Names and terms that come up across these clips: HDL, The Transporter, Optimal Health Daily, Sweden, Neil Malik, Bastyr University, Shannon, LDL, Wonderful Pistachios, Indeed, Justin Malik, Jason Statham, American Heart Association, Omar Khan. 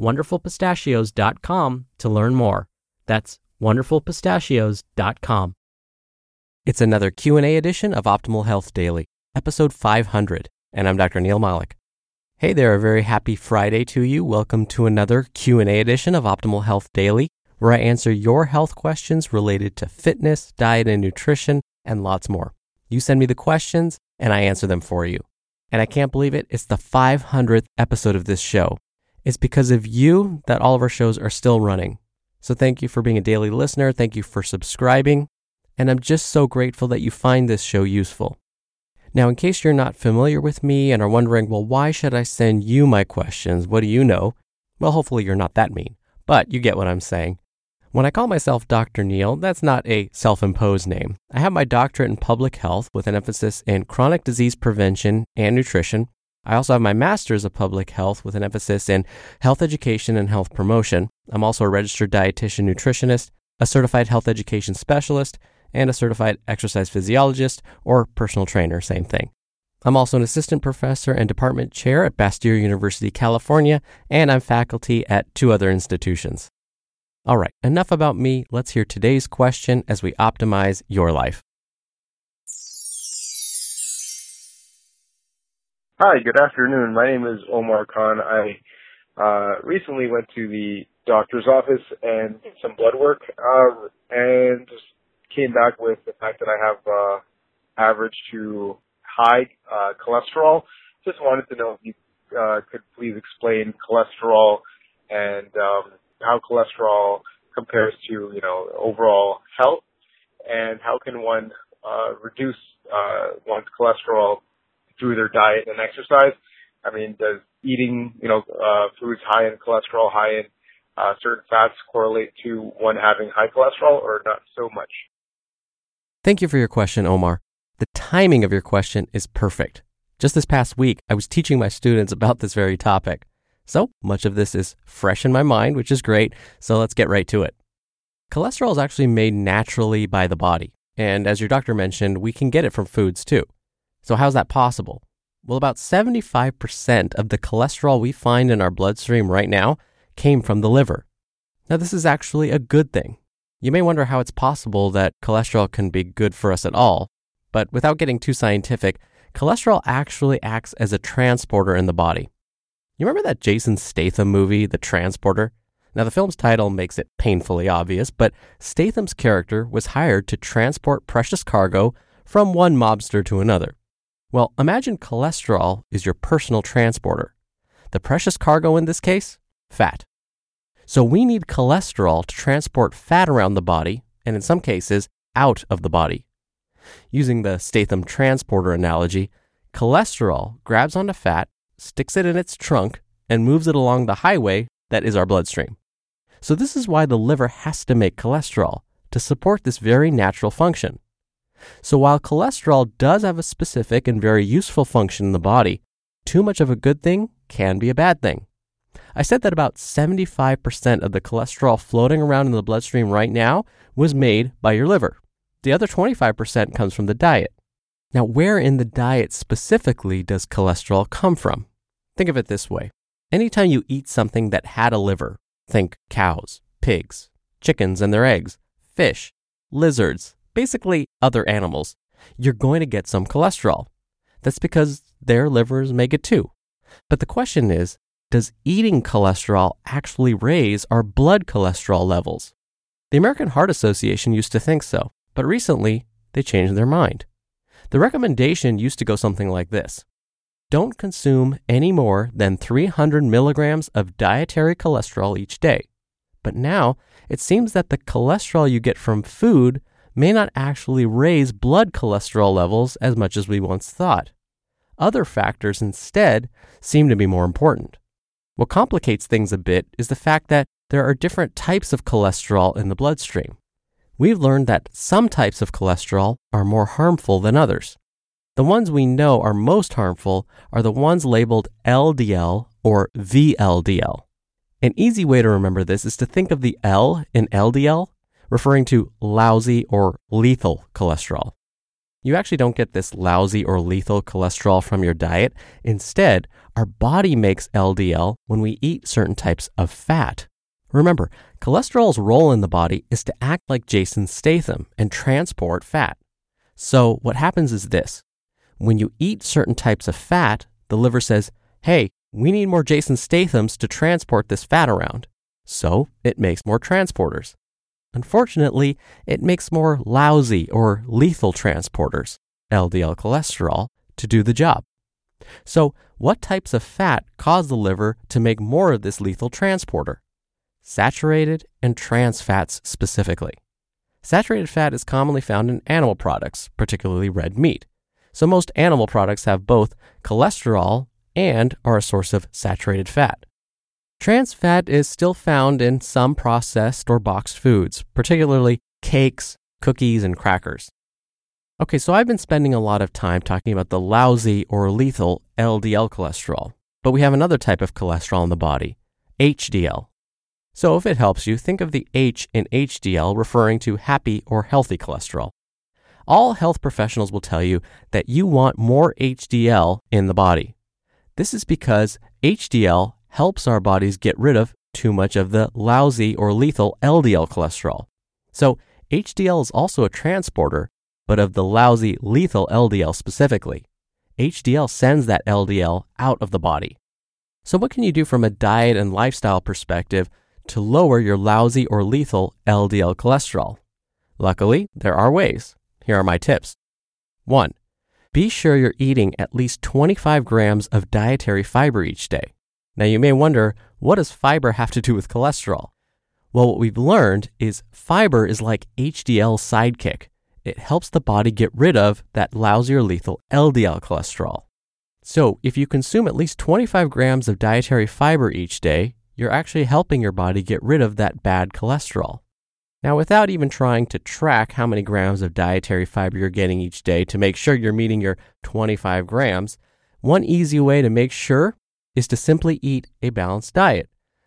wonderfulpistachios.com to learn more. That's wonderfulpistachios.com. It's another Q&A edition of Optimal Health Daily, episode 500, and I'm Dr. Neil Malik. Hey there, a very happy Friday to you. Welcome to another Q&A edition of Optimal Health Daily, where I answer your health questions related to fitness, diet and nutrition, and lots more. You send me the questions and I answer them for you. And I can't believe it, it's the 500th episode of this show. It's because of you that all of our shows are still running. So thank you for being a daily listener. Thank you for subscribing. And I'm just so grateful that you find this show useful. Now, in case you're not familiar with me and are wondering, well, why should I send you my questions? What do you know? Well, hopefully you're not that mean, but you get what I'm saying. When I call myself Dr. Neil, that's not a self-imposed name. I have my doctorate in public health with an emphasis in chronic disease prevention and nutrition. I also have my master's of public health with an emphasis in health education and health promotion. I'm also a registered dietitian nutritionist, a certified health education specialist, and a certified exercise physiologist or personal trainer, same thing. I'm also an assistant professor and department chair at Bastyr University, California, and I'm faculty at 2 other institutions. All right, enough about me. Let's hear today's question as we optimize your life. Hi, good afternoon. My name is Omar Khan. I recently went to the doctor's office and did some blood work and just came back with the fact that I have average to high cholesterol. Just wanted to know if you could please explain cholesterol and how cholesterol compares to, overall health, and how can one reduce one's cholesterol through their diet and exercise. I mean, does eating, foods high in cholesterol, high in certain fats correlate to one having high cholesterol or not so much? Thank you for your question, Omar. The timing of your question is perfect. Just this past week, I was teaching my students about this very topic. So much of this is fresh in my mind, which is great. So let's get right to it. Cholesterol is actually made naturally by the body. And as your doctor mentioned, we can get it from foods too. So how's that possible? Well, about 75% of the cholesterol we find in our bloodstream right now came from the liver. Now, this is actually a good thing. You may wonder how it's possible that cholesterol can be good for us at all. But without getting too scientific, cholesterol actually acts as a transporter in the body. You remember that Jason Statham movie, The Transporter? Now, the film's title makes it painfully obvious, but Statham's character was hired to transport precious cargo from one mobster to another. Well, imagine cholesterol is your personal transporter. The precious cargo in this case, fat. So we need cholesterol to transport fat around the body, and in some cases, out of the body. Using the Statham transporter analogy, cholesterol grabs onto fat, sticks it in its trunk, and moves it along the highway that is our bloodstream. So this is why the liver has to make cholesterol, to support this very natural function. So while cholesterol does have a specific and very useful function in the body, too much of a good thing can be a bad thing. I said that about 75% of the cholesterol floating around in the bloodstream right now was made by your liver. The other 25% comes from the diet. Now, where in the diet specifically does cholesterol come from? Think of it this way. Anytime you eat something that had a liver, think cows, pigs, chickens and their eggs, fish, lizards, basically other animals, you're going to get some cholesterol. That's because their livers make it too. But the question is, does eating cholesterol actually raise our blood cholesterol levels? The American Heart Association used to think so, but recently they changed their mind. The recommendation used to go something like this. Don't consume any more than 300 milligrams of dietary cholesterol each day. But now it seems that the cholesterol you get from food may not actually raise blood cholesterol levels as much as we once thought. Other factors instead seem to be more important. What complicates things a bit is the fact that there are different types of cholesterol in the bloodstream. We've learned that some types of cholesterol are more harmful than others. The ones we know are most harmful are the ones labeled LDL or VLDL. An easy way to remember this is to think of the L in LDL referring to lousy or lethal cholesterol. You actually don't get this lousy or lethal cholesterol from your diet. Instead, our body makes LDL when we eat certain types of fat. Remember, cholesterol's role in the body is to act like Jason Statham and transport fat. So what happens is this. When you eat certain types of fat, the liver says, hey, we need more Jason Stathams to transport this fat around. So it makes more transporters. Unfortunately, it makes more lousy or lethal transporters, LDL cholesterol, to do the job. So what types of fat cause the liver to make more of this lethal transporter? Saturated and trans fats specifically. Saturated fat is commonly found in animal products, particularly red meat. So most animal products have both cholesterol and are a source of saturated fat. Trans fat is still found in some processed or boxed foods, particularly cakes, cookies, and crackers. Okay, so I've been spending a lot of time talking about the lousy or lethal LDL cholesterol, but we have another type of cholesterol in the body, HDL. So if it helps you, think of the H in HDL referring to happy or healthy cholesterol. All health professionals will tell you that you want more HDL in the body. This is because HDL helps our bodies get rid of too much of the lousy or lethal LDL cholesterol. So HDL is also a transporter, but of the lousy, lethal LDL specifically. HDL sends that LDL out of the body. So what can you do from a diet and lifestyle perspective to lower your lousy or lethal LDL cholesterol? Luckily, there are ways. Here are my tips. 1. Be sure you're eating at least 25 grams of dietary fiber each day. Now you may wonder, what does fiber have to do with cholesterol? Well, what we've learned is fiber is like HDL's sidekick. It helps the body get rid of that lousy or lethal LDL cholesterol. So if you consume at least 25 grams of dietary fiber each day, you're actually helping your body get rid of that bad cholesterol. Now, without even trying to track how many grams of dietary fiber you're getting each day to make sure you're meeting your 25 grams, one easy way to make sure is to simply eat a balanced diet,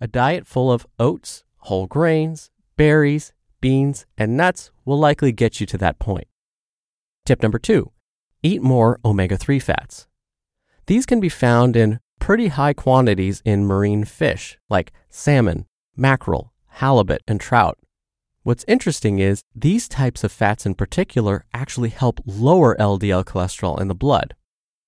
a diet full of oats, whole grains, berries, beans, and nuts will likely get you to that point. Tip number 2, eat more omega-3 fats. These can be found in pretty high quantities in marine fish like salmon, mackerel, halibut, and trout. What's interesting is these types of fats in particular actually help lower LDL cholesterol in the blood.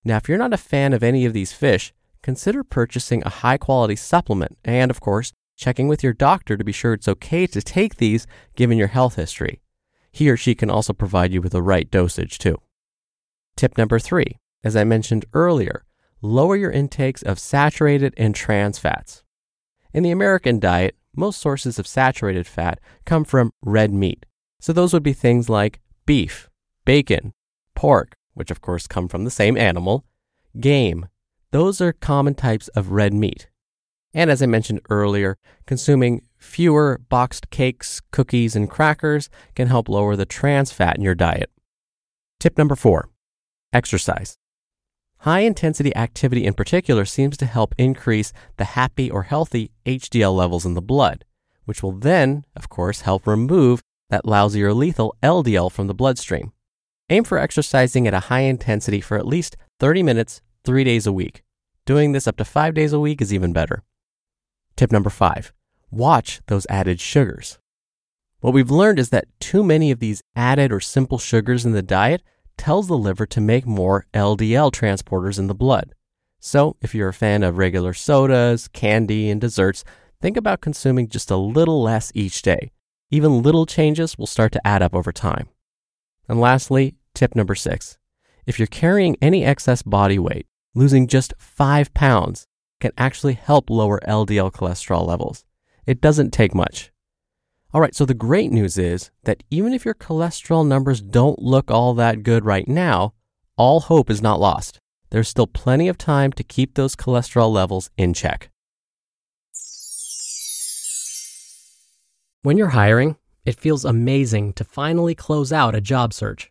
Now, if you're not a fan of any of these fish, consider purchasing a high-quality supplement and, of course, checking with your doctor to be sure it's okay to take these given your health history. He or she can also provide you with the right dosage too. Tip number 3, as I mentioned earlier, lower your intakes of saturated and trans fats. In the American diet, most sources of saturated fat come from red meat. So those would be things like beef, bacon, pork, which of course come from the same animal, game. Those are common types of red meat. And as I mentioned earlier, consuming fewer boxed cakes, cookies, and crackers can help lower the trans fat in your diet. Tip number 4, exercise. High-intensity activity in particular seems to help increase the happy or healthy HDL levels in the blood, which will then, of course, help remove that lousy or lethal LDL from the bloodstream. Aim for exercising at a high intensity for at least 30 minutes 3 days a week. Doing this up to 5 days a week is even better. Tip number 5, watch those added sugars. What we've learned is that too many of these added or simple sugars in the diet tells the liver to make more LDL transporters in the blood. So if you're a fan of regular sodas, candy, and desserts, think about consuming just a little less each day. Even little changes will start to add up over time. And lastly, tip number 6. If you're carrying any excess body weight, losing just 5 pounds can actually help lower LDL cholesterol levels. It doesn't take much. All right, so the great news is that even if your cholesterol numbers don't look all that good right now, all hope is not lost. There's still plenty of time to keep those cholesterol levels in check. When you're hiring, it feels amazing to finally close out a job search.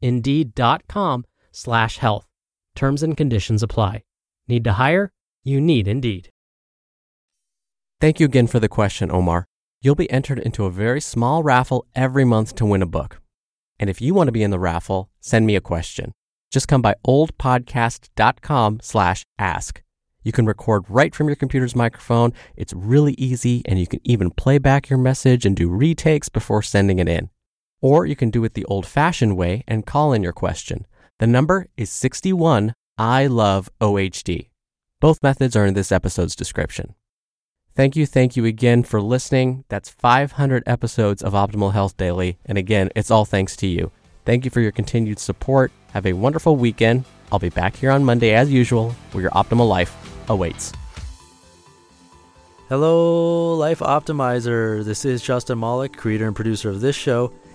Indeed.com/health. Terms and conditions apply. Need to hire? You need Indeed. Thank you again for the question, Omar. You'll be entered into a very small raffle every month to win a book. And if you want to be in the raffle, send me a question. Just come by oldpodcast.com/ask. You can record right from your computer's microphone. It's really easy, and you can even play back your message and do retakes before sending it in. Or you can do it the old-fashioned way and call in your question. The number is 61-I-LOVE-OHD. Both methods are in this episode's description. Thank you again for listening. That's 500 episodes of Optimal Health Daily. And again, it's all thanks to you. Thank you for your continued support. Have a wonderful weekend. I'll be back here on Monday as usual, where your optimal life awaits. Hello, Life Optimizer. This is Justin Malik, creator and producer of this show